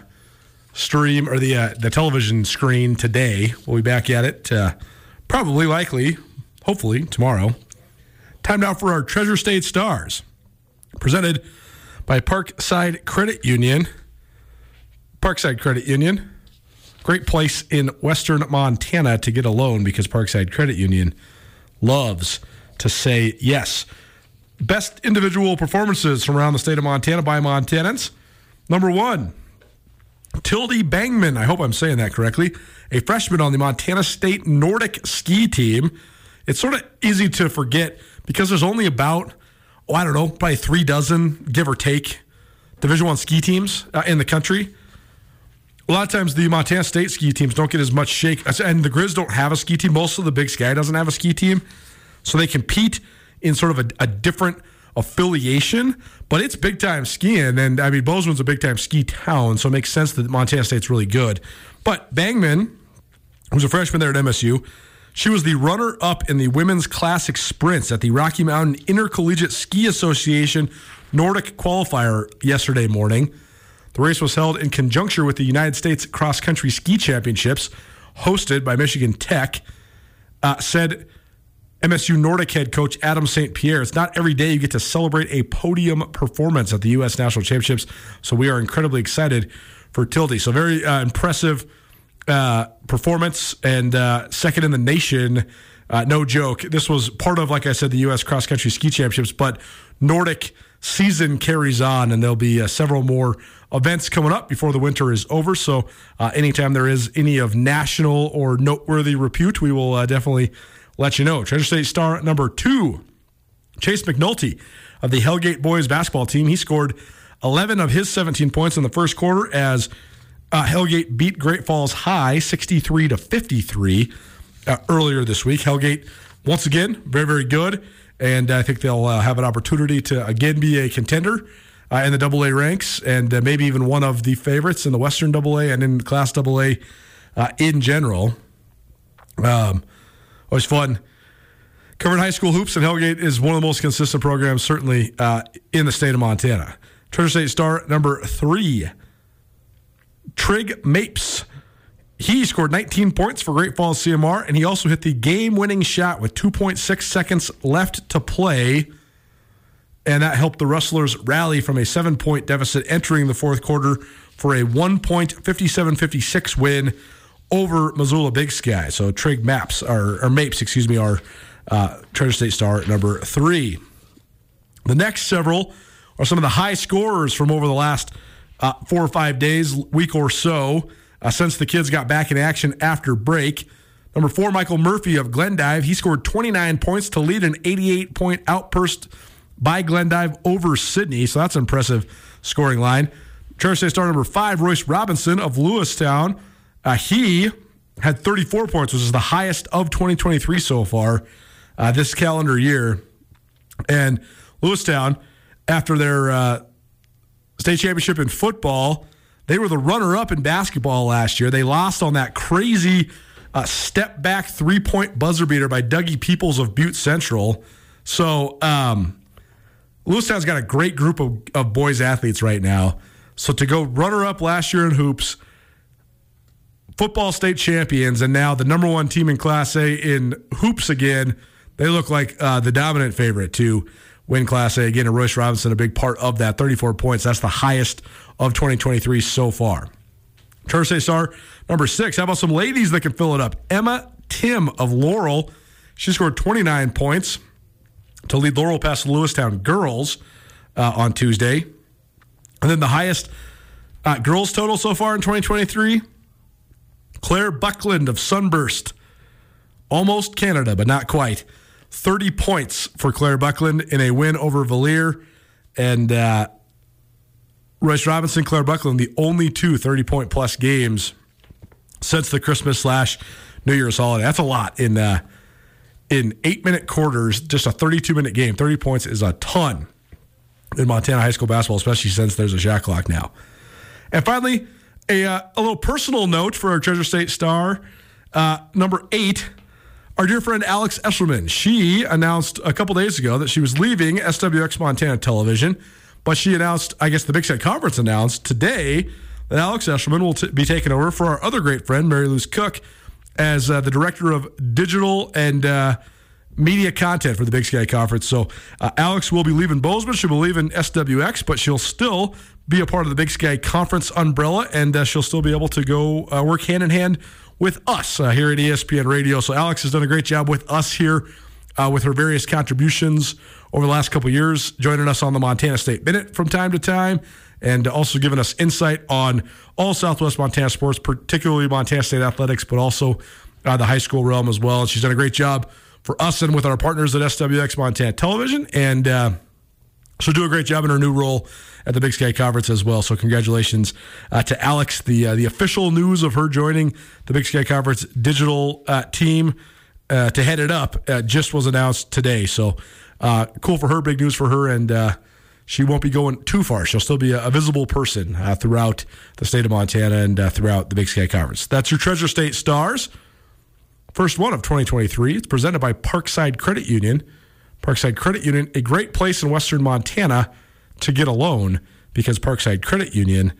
stream or the uh, the television screen today. We'll be back at it uh, probably, likely, hopefully, tomorrow. Time now for our Treasure State Stars, presented by Parkside Credit Union. Parkside Credit Union. Great place in western Montana to get a loan because Parkside Credit Union loves to say yes. Best individual performances from around the state of Montana by Montanans. Number one, Tildy Bangman. I hope I'm saying that correctly. A freshman on the Montana State Nordic ski team. It's sort of easy to forget because there's only about, oh, I don't know, probably three dozen, give or take, Division One ski teams uh, in the country. A lot of times the Montana State ski teams don't get as much shake, and the Grizz don't have a ski team. Most of the Big Sky doesn't have a ski team, so they compete in sort of a, a different affiliation, but it's big-time skiing, and, I mean, Bozeman's a big-time ski town, so it makes sense that Montana State's really good. But Bangman, who's a freshman there at M S U, she was the runner-up in the Women's Classic Sprints at the Rocky Mountain Intercollegiate Ski Association Nordic Qualifier yesterday morning. The race was held in conjunction with the United States Cross-Country Ski Championships, hosted by Michigan Tech, uh, said M S U Nordic head coach Adam Saint Pierre. It's not every day you get to celebrate a podium performance at the U S National Championships, so we are incredibly excited for Tildy. So very uh, impressive uh, performance and uh, second in the nation, uh, no joke. This was part of, like I said, the U S Cross-Country Ski Championships, but Nordic season carries on, and there'll be uh, several more events coming up before the winter is over. So uh, anytime there is any of national or noteworthy repute, we will uh, definitely let you know. Treasure State star number two, Chase McNulty of the Hellgate boys basketball team. He scored eleven of his seventeen points in the first quarter as uh, Hellgate beat Great Falls High sixty-three to fifty-three uh, earlier this week. Hellgate, once again, very, very good. And I think they'll uh, have an opportunity to, again, be a contender uh, in the double A ranks and uh, maybe even one of the favorites in the Western double A and in Class double A uh, in general. Um, always fun. Covered high school hoops, and Hellgate is one of the most consistent programs, certainly, uh, in the state of Montana. Treasure State star number three, Trig Mapes. He scored nineteen points for Great Falls C M R, and he also hit the game-winning shot with two point six seconds left to play, and that helped the Rustlers rally from a seven-point deficit entering the fourth quarter for a one-point fifty-seven fifty-six win over Missoula Big Sky. So Trig Maps, or, or Mapes, excuse me, are uh, Treasure State star number three. The next several are some of the high scorers from over the last uh, four or five days, week or so, uh, since the kids got back in action after break. Number four, Michael Murphy of Glendive. He scored twenty-nine points to lead an eighty-eight point outburst by Glendive over Sydney, so that's an impressive scoring line. Charter State star number five, Royce Robinson of Lewistown. Uh, he had thirty-four points, which is the highest of twenty twenty-three so far uh, this calendar year. And Lewistown, after their uh, state championship in football, they were the runner-up in basketball last year. They lost on that crazy uh, step-back three-point buzzer beater by Dougie Peoples of Butte Central. So um, Lewistown's got a great group of, of boys athletes right now. So to go runner-up last year in hoops, football state champions, and now the number one team in Class A in hoops again, they look like uh, the dominant favorite to win Class A again. And Royce Robinson, a big part of that, thirty-four points. That's the highest of twenty twenty-three so far. Charter State star number six. How about some ladies that can fill it up? Emma Tim of Laurel. She scored twenty-nine points to lead Laurel past the Lewistown girls uh, on Tuesday. And then the highest uh, girls total so far in twenty twenty-three, Claire Buckland of Sunburst, almost Canada, but not quite. thirty points for Claire Buckland in a win over Valier. And uh, Royce Robinson, Claire Buckland, the only two thirty-point-plus games since the Christmas slash New Year's holiday. That's a lot in, uh, in eight-minute quarters, just a thirty-two minute game. thirty points is a ton in Montana high school basketball, especially since there's a shot clock now. And finally, a, uh, a little personal note for our Treasure State star, uh, number eight, our dear friend Alex Escherman. She announced a couple days ago that she was leaving S W X Montana Television, but she announced, I guess the Big Sky Conference announced today that Alex Escherman will t- be taking over for our other great friend, Mary Louise Cook, as uh, the director of digital and uh media content for the Big Sky Conference. So uh, Alex will be leaving Bozeman. She will be leaving S W X, but she'll still be a part of the Big Sky Conference umbrella, and uh, she'll still be able to go uh, work hand-in-hand with us uh, here at E S P N Radio. So Alex has done a great job with us here uh, with her various contributions over the last couple of years, joining us on the Montana State Minute from time to time, and also giving us insight on all Southwest Montana sports, particularly Montana State athletics, but also uh, the high school realm as well. And she's done a great job for us and with our partners at S W X Montana Television, and uh, she'll do a great job in her new role at the Big Sky Conference as well. So congratulations uh, to Alex. The uh, the official news of her joining the Big Sky Conference digital uh, team uh, to head it up uh, just was announced today. So uh, cool for her, big news for her, and uh, she won't be going too far. She'll still be a, a visible person uh, throughout the state of Montana and uh, throughout the Big Sky Conference. That's your Treasure State Stars. First one of twenty twenty-three. It's presented by Parkside Credit Union. Parkside Credit Union, a great place in western Montana to get a loan, because Parkside Credit Union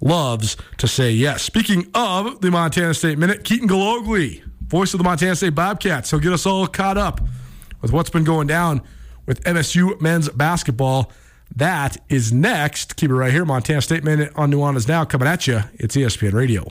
loves to say yes. Speaking of the Montana State Minute, Keaton Gologly, voice of the Montana State Bobcats. He'll get us all caught up with what's been going down with M S U men's basketball. That is next. Keep it right here. Montana State Minute on Nuanez Now coming at you. It's E S P N Radio.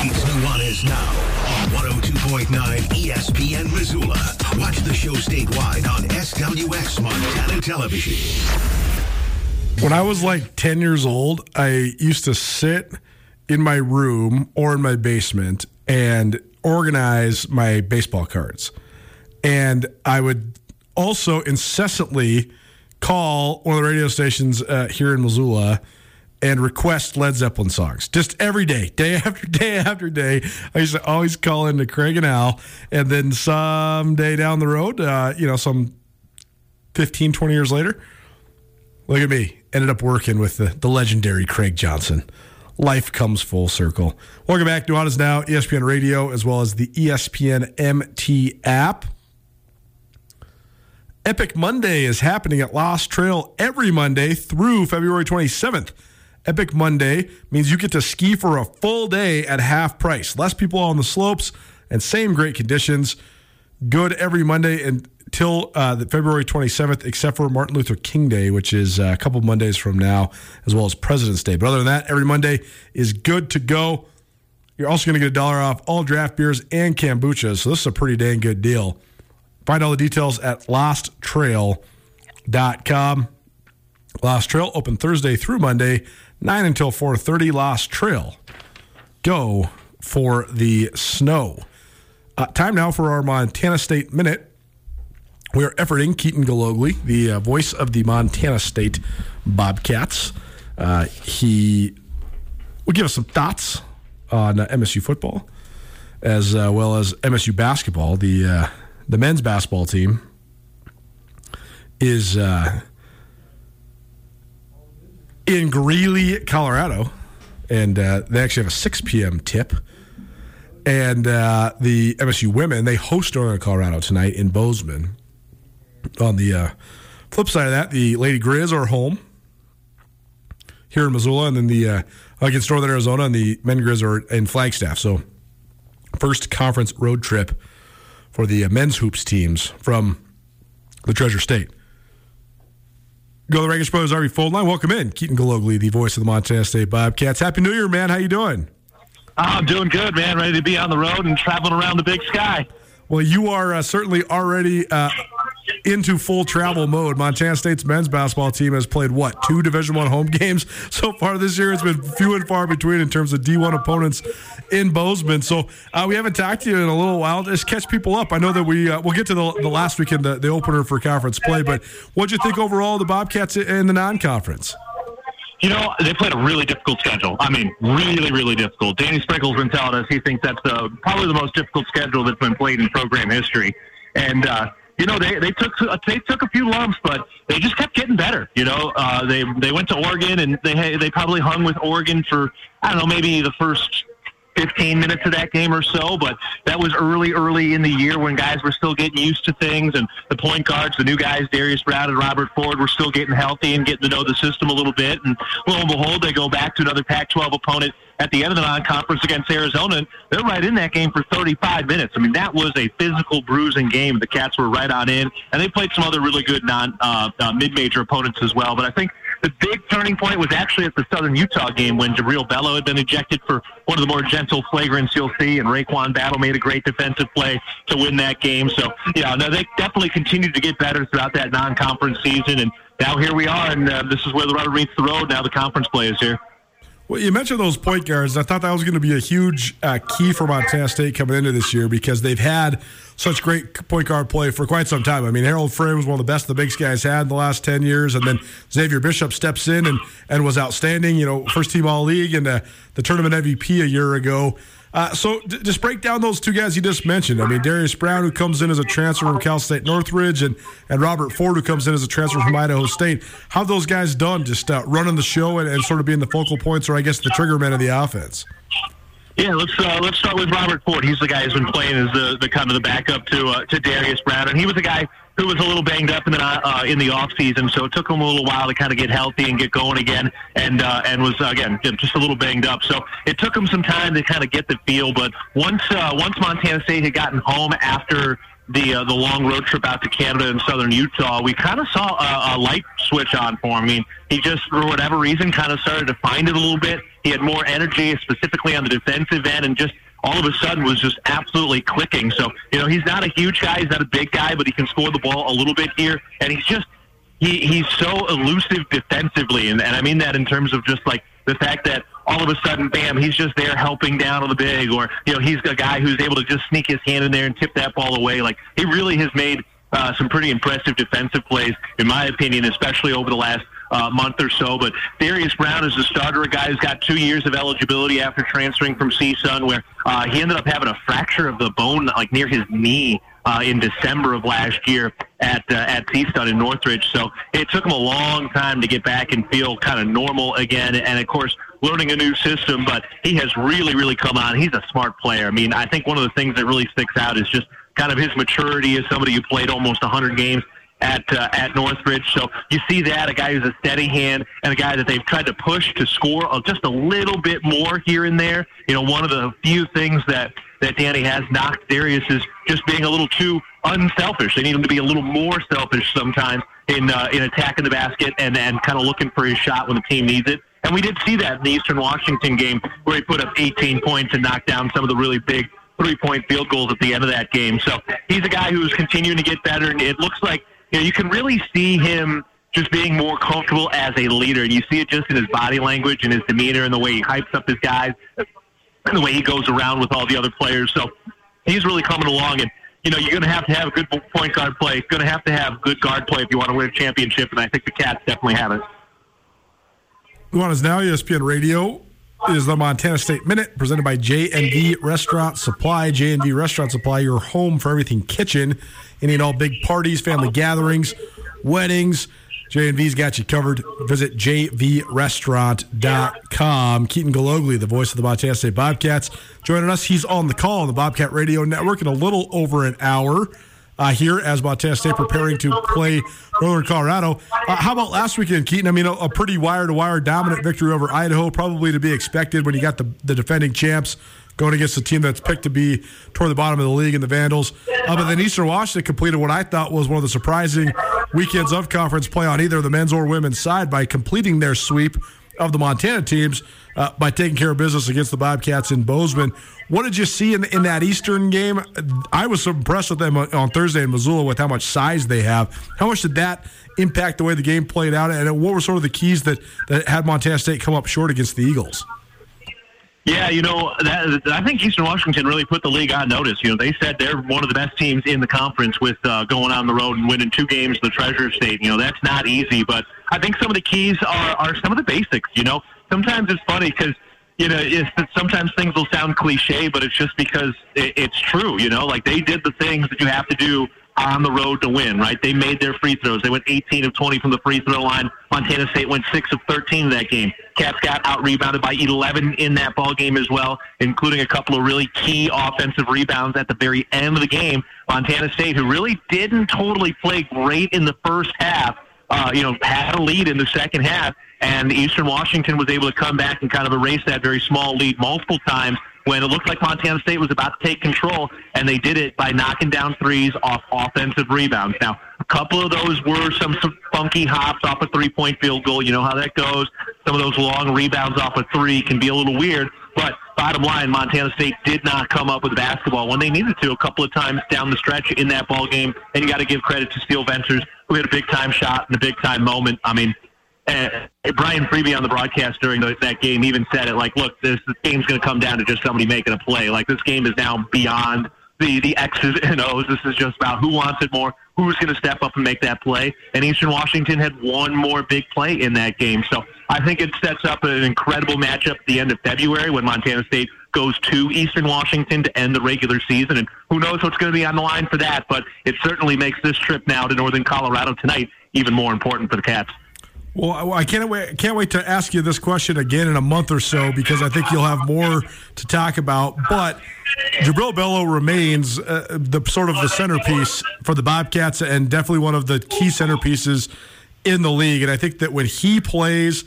It's Nuanez Now on one oh two point nine E S P N Missoula. Watch the show statewide on S W X Montana Television. When I was like ten years old, I used to sit in my room or in my basement and organize my baseball cards. And I would also incessantly call one of the radio stations uh, here in Missoula and request Led Zeppelin songs. Just every day, day after day after day. I used to always call into Craig and Al, and then someday down the road, uh, you know, some fifteen, twenty years later, look at me, ended up working with the, the legendary Craig Johnson. Life comes full circle. Welcome back. Nuanez Now, E S P N Radio, as well as the E S P N M T app. Epic Monday is happening at Lost Trail every Monday through February twenty-seventh. Epic Monday means you get to ski for a full day at half price. Less people on the slopes and same great conditions. Good every Monday until uh, the February twenty-seventh, except for Martin Luther King Day, which is a couple Mondays from now, as well as President's Day. But other than that, every Monday is good to go. You're also going to get a dollar off all draft beers and kombuchas, so this is a pretty dang good deal. Find all the details at lost trail dot com. Lost Trail, open Thursday through Monday, nine until four thirty. Lost Trail, go for the snow. Uh, time now for our Montana State Minute. We are efforting Keaton Gologly, the uh, voice of the Montana State Bobcats. Uh, he will give us some thoughts on uh, M S U football, as uh, well as M S U basketball. The uh, the men's basketball team is uh, in Greeley, Colorado, and uh, they actually have a six p.m. tip. And uh, the M S U women, they host Northern Colorado tonight in Bozeman. On the uh, flip side of that, the Lady Griz are home here in Missoula, and then the uh, against Northern Arizona, and the men Griz are in Flagstaff. So first conference road trip for the uh, men's hoops teams from the Treasure State. Go to the Rankish Brothers Army Fold Line. Welcome in, Keaton Gologly, the voice of the Montana State Bobcats. Happy New Year, man. How you doing? I'm doing good, man. Ready to be on the road and traveling around the Big Sky. Well, you are uh, certainly already uh, into full travel mode. Montana State's men's basketball team has played, what, two Division I home games so far this year? It's been few and far between in terms of D one opponents in Bozeman. So uh, we haven't talked to you in a little while. Just catch people up. I know that we, uh, we'll get to the, the last weekend, the, the opener for conference play, but what did you think overall of the Bobcats in the non-conference? You know, they played a really difficult schedule. I mean, really, really difficult. Danny Sprinkle's been telling us he thinks that's the, probably the most difficult schedule that's been played in program history. And, uh, you know, they, they took they took a few lumps, but they just kept getting better. You know, uh, they they went to Oregon, and they they probably hung with Oregon for, I don't know, maybe the first fifteen minutes of that game or so, but that was early, early in the year when guys were still getting used to things, and the point guards, the new guys, Darius Brown and Robert Ford, were still getting healthy and getting to know the system a little bit, and lo and behold, they go back to another Pac twelve opponent at the end of the non-conference against Arizona, and they're right in that game for thirty-five minutes. I mean, that was a physical, bruising game. The Cats were right on in, and they played some other really good non uh, uh, mid-major opponents as well, but I think the big turning point was actually at the Southern Utah game when Jabril Bello had been ejected for one of the more gentle flagrants you'll see, and Raquan Battle made a great defensive play to win that game. So, yeah, no, they definitely continued to get better throughout that non-conference season, and now here we are, and uh, this is where the rubber meets the road. Now the conference play is here. Well, you mentioned those point guards. I thought that was going to be a huge uh, key for Montana State coming into this year because they've had such great point guard play for quite some time. I mean, Harold Frey was one of the best the Big Sky's had in the last ten years, and then Xavier Bishop steps in and, and was outstanding, you know, first-team All-League and uh, the tournament M V P a year ago. Uh, so d- just break down those two guys you just mentioned. I mean, Darius Brown, who comes in as a transfer from Cal State Northridge, and, and Robert Ford, who comes in as a transfer from Idaho State. How have those guys done just uh, running the show and, and sort of being the focal points, or I guess the trigger men of the offense? Yeah, let's uh, let's start with Robert Ford. He's the guy who's been playing as the, the kind of the backup to uh, to Darius Brown, and he was the guy who was a little banged up in the uh, in the off season, so it took him a little while to kind of get healthy and get going again, and uh, and was again just a little banged up. So it took him some time to kind of get the feel. But once uh, once Montana State had gotten home after the uh, the long road trip out to Canada and Southern Utah, we kind of saw a, a light switch on for him. I mean, he just, for whatever reason, kind of started to find it a little bit. He had more energy, specifically on the defensive end, and just all of a sudden was just absolutely clicking. So, you know, he's not a huge guy, he's not a big guy, but he can score the ball a little bit here, and he's just, he he's so elusive defensively, and, and I mean that in terms of just, like, the fact that all of a sudden, bam, he's just there helping down on the big, or, you know, he's a guy who's able to just sneak his hand in there and tip that ball away. Like, he really has made uh, some pretty impressive defensive plays, in my opinion, especially over the last uh, month or so. But Darius Brown is the starter, a guy who's got two years of eligibility after transferring from C S U N, where uh, he ended up having a fracture of the bone, like, near his knee Uh, in December of last year at uh, at C S U N in Northridge. So it took him a long time to get back and feel kind of normal again. And, of course, learning a new system, but he has really, really come on. He's a smart player. I mean, I think one of the things that really sticks out is just kind of his maturity as somebody who played almost one hundred games at uh, at Northridge. So you see that, a guy who's a steady hand and a guy that they've tried to push to score just a little bit more here and there. You know, one of the few things that, that Danny has knocked Darius is just being a little too unselfish. They need him to be a little more selfish sometimes in uh, in attacking the basket and, and kind of looking for his shot when the team needs it. And we did see that in the Eastern Washington game where he put up eighteen points and knocked down some of the really big three-point field goals at the end of that game. So he's a guy who's continuing to get better, and it looks like, you know, you can really see him just being more comfortable as a leader. And you see it just in his body language and his demeanor and the way he hypes up his guys and the way he goes around with all the other players. So he's really coming along, and, you know, you're going to have to have good point guard play. You're going to have to have good guard play if you want to win a championship, and I think the Cats definitely have it. On us now, E S P N Radio is the Montana State Minute, presented by J and D Restaurant Supply. J and D Restaurant Supply, your home for everything kitchen, any and all big parties, family gatherings, weddings. J and V's got you covered. Visit j v restaurant dot com. Keaton Gologly, the voice of the Montana State Bobcats, joining us. He's on the call on the Bobcat Radio Network in a little over an hour uh, here as Montana State preparing to play Northern Colorado. Uh, how about last weekend, Keaton? I mean, a, a pretty wire-to-wire dominant victory over Idaho, probably to be expected when you got the, the defending champs going against the team that's picked to be toward the bottom of the league in the Vandals. Uh, but then Eastern Washington completed what I thought was one of the surprising weekends of conference play on either the men's or women's side by completing their sweep of the Montana teams uh, by taking care of business against the Bobcats in Bozeman. What did you see in, in that Eastern game? I was impressed with them on Thursday in Missoula with how much size they have. How much did that impact the way the game played out, and what were sort of the keys that, that had Montana State come up short against the Eagles? Yeah, you know, that, I think Eastern Washington really put the league on notice. You know, they said they're one of the best teams in the conference with uh, going on the road and winning two games to the Treasure State. You know, that's not easy, but I think some of the keys are, are some of the basics, you know. Sometimes it's funny because, you know, it's, sometimes things will sound cliche, but it's just because it, it's true, you know. Like, they did the things that you have to do on the road to win, right? They made their free throws. They went eighteen of twenty from the free throw line. Montana State went six of thirteen in that game. Cats got out-rebounded by eleven in that ball game as well, including a couple of really key offensive rebounds at the very end of the game. Montana State, who really didn't totally play great in the first half, uh, you know, had a lead in the second half, and Eastern Washington was able to come back and kind of erase that very small lead multiple times when it looked like Montana State was about to take control, and they did it by knocking down threes off offensive rebounds. Now, a couple of those were some, some funky hops off a three-point field goal. You know how that goes. Some of those long rebounds off a three can be a little weird, but bottom line, Montana State did not come up with basketball when they needed to a couple of times down the stretch in that ball game, and you got to give credit to Steel Ventures, who had a big-time shot and a big-time moment. I mean, Uh, Brian Freeby on the broadcast during the, that game even said it, like, look, this, this game's going to come down to just somebody making a play. Like, this game is now beyond the, the X's and O's. This is just about who wants it more, who's going to step up and make that play. And Eastern Washington had one more big play in that game. So I think it sets up an incredible matchup at the end of February when Montana State goes to Eastern Washington to end the regular season. And who knows what's going to be on the line for that, but it certainly makes this trip now to Northern Colorado tonight even more important for the Cats. Well, I can't wait, can't wait to ask you this question again in a month or so because I think you'll have more to talk about. But Jabril Bello remains uh, the sort of the centerpiece for the Bobcats and definitely one of the key centerpieces in the league. And I think that when he plays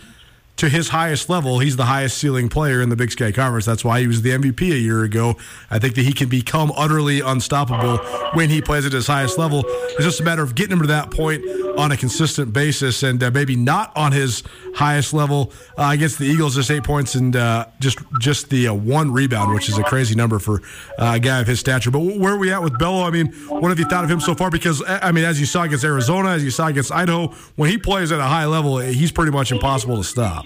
to his highest level, he's the highest ceiling player in the Big Sky Conference. That's why he was the M V P a year ago. I think that he can become utterly unstoppable when he plays at his highest level. It's just a matter of getting him to that point on a consistent basis, and uh, maybe not on his highest level uh, against the Eagles, just eight points and uh, just just the uh, one rebound, which is a crazy number for uh, a guy of his stature. But where are we at with Bello? I mean, what have you thought of him so far? Because, I mean, as you saw against Arizona, as you saw against Idaho, when he plays at a high level, he's pretty much impossible to stop.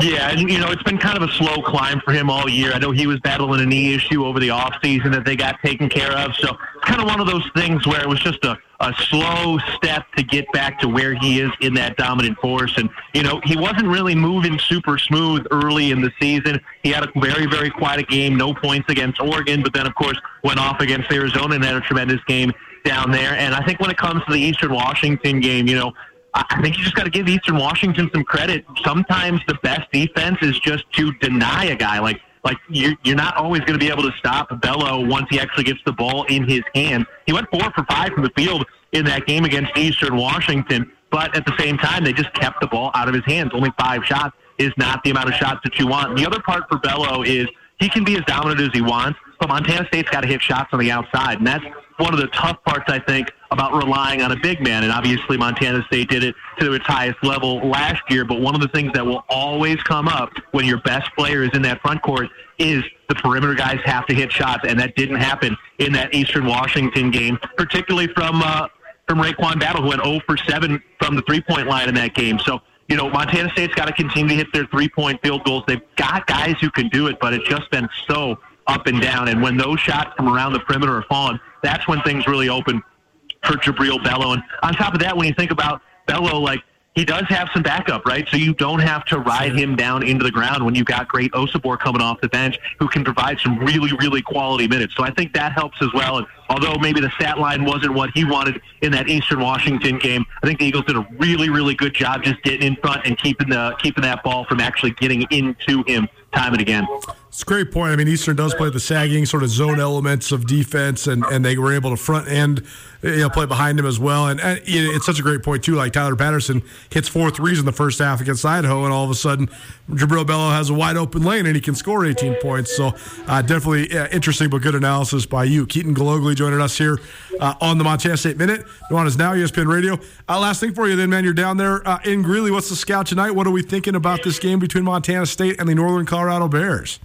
Yeah, and, you know, it's been kind of a slow climb for him all year. I know he was battling a knee issue over the offseason that they got taken care of. So it's kind of one of those things where it was just a, a slow step to get back to where he is in that dominant force. And, you know, he wasn't really moving super smooth early in the season. He had a very, very quiet game, no points against Oregon, but then, of course, went off against Arizona and had a tremendous game down there. And I think when it comes to the Eastern Washington game, you know, I think you just got to give Eastern Washington some credit. Sometimes the best defense is just to deny a guy. Like, Like, you, you're not always going to be able to stop Bello once he actually gets the ball in his hands. He went four for five from the field in that game against Eastern Washington, but at the same time, they just kept the ball out of his hands. Only five shots is not the amount of shots that you want. And the other part for Bello is he can be as dominant as he wants, but Montana State's got to hit shots on the outside, and that's one of the tough parts, I think, about relying on a big man. And obviously Montana State did it to its highest level last year, but one of the things that will always come up when your best player is in that front court is the perimeter guys have to hit shots, and that didn't happen in that Eastern Washington game, particularly from uh, from Raquan Battle, who went zero for seven from the three-point line in that game. So, you know, Montana State's got to continue to hit their three-point field goals. They've got guys who can do it, but it's just been so up and down, and when those shots from around the perimeter are falling, that's when things really open for Jabril Bello. And on top of that, when you think about Bello, like, he does have some backup, right? So you don't have to ride him down into the ground when you've got great Osibor coming off the bench who can provide some really, really quality minutes. So I think that helps as well. And although maybe the stat line wasn't what he wanted in that Eastern Washington game, I think the Eagles did a really, really good job just getting in front and keeping the keeping that ball from actually getting into him time and again. It's a great point. I mean, Eastern does play the sagging sort of zone elements of defense, and, and they were able to front end, you know, play behind him as well. And, and it's such a great point, too. Like, Tyler Patterson hits four threes in the first half against Idaho, and all of a sudden Jabril Bello has a wide-open lane, and he can score eighteen points. So uh, definitely uh, interesting but good analysis by you. Keaton Gologly joining us here uh, on the Montana State Minute. You're on us now, E S P N Radio. Uh, last thing for you then, man, you're down there uh, in Greeley. What's the scout tonight? What are we thinking about this game between Montana State and the Northern Colorado Bears?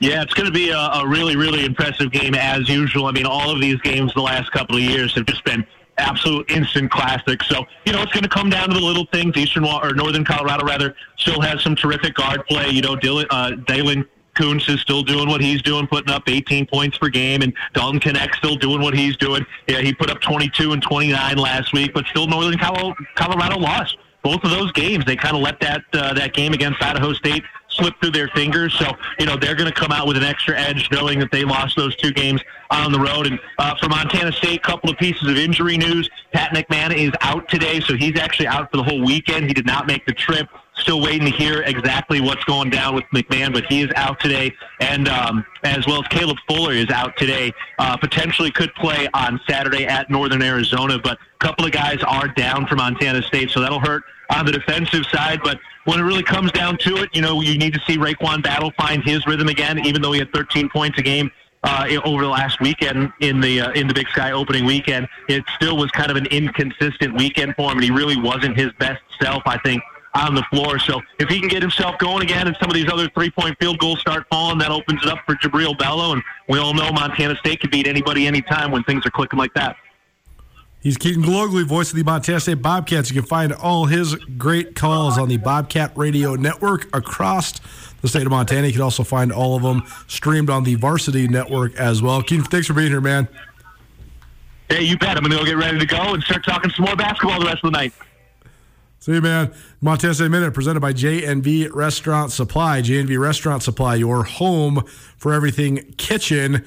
Yeah, it's going to be a, a really, really impressive game as usual. I mean, all of these games the last couple of years have just been absolute instant classics. So, you know, it's going to come down to the little things. Eastern or Northern Colorado, rather, still has some terrific guard play. You know, Dylan, uh, Dalen Koontz is still doing what he's doing, putting up eighteen points per game, and Dalton Knecht's still doing what he's doing. Yeah, he put up twenty-two and twenty-nine last week, but still Northern Colorado lost both of those games. They kind of let that uh, that game against Idaho State slip through their fingers. So, you know, they're going to come out with an extra edge knowing that they lost those two games on the road. And uh, for Montana State, a couple of pieces of injury news. Pat McMahon is out today, so he's actually out for the whole weekend. He did not make the trip. Still waiting to hear exactly what's going down with McMahon, but he is out today. And um, as well as Caleb Fuller is out today. Uh, potentially could play on Saturday at Northern Arizona, but a couple of guys are down for Montana State, so that'll hurt on the defensive side. But when it really comes down to it, you know, you need to see Raquan Battle find his rhythm again, even though he had thirteen points a game uh, over the last weekend in the uh, in the Big Sky opening weekend. It still was kind of an inconsistent weekend for him, and he really wasn't his best self, I think, on the floor. So if he can get himself going again and some of these other three-point field goals start falling, that opens it up for Jabril Bello, and we all know Montana State can beat anybody anytime when things are clicking like that. He's Keaton Gologly, voice of the Montana State Bobcats. You can find all his great calls on the Bobcat Radio Network across the state of Montana. You can also find all of them streamed on the Varsity Network as well. Keaton, thanks for being here, man. Hey, you bet. I'm going to go get ready to go and start talking some more basketball the rest of the night. See you, man. Montana State Minute presented by J and V Restaurant Supply. J and V Restaurant Supply, your home for everything kitchen.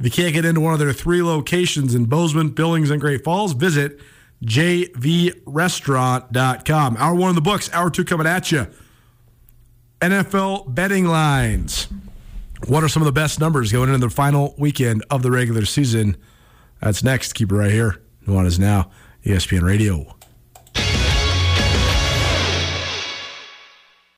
If you can't get into one of their three locations in Bozeman, Billings, and Great Falls, visit j v restaurant dot com. Hour one in the books, hour two coming at you. N F L betting lines. What are some of the best numbers going into the final weekend of the regular season? That's next. Keep it right here. New on is now, E S P N Radio.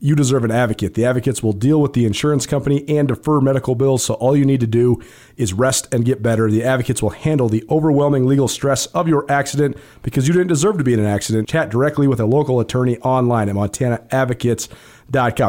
You deserve an advocate. The Advocates will deal with the insurance company and defer medical bills, so all you need to do is rest and get better. The Advocates will handle the overwhelming legal stress of your accident because you didn't deserve to be in an accident. Chat directly with a local attorney online at montana advocates dot com.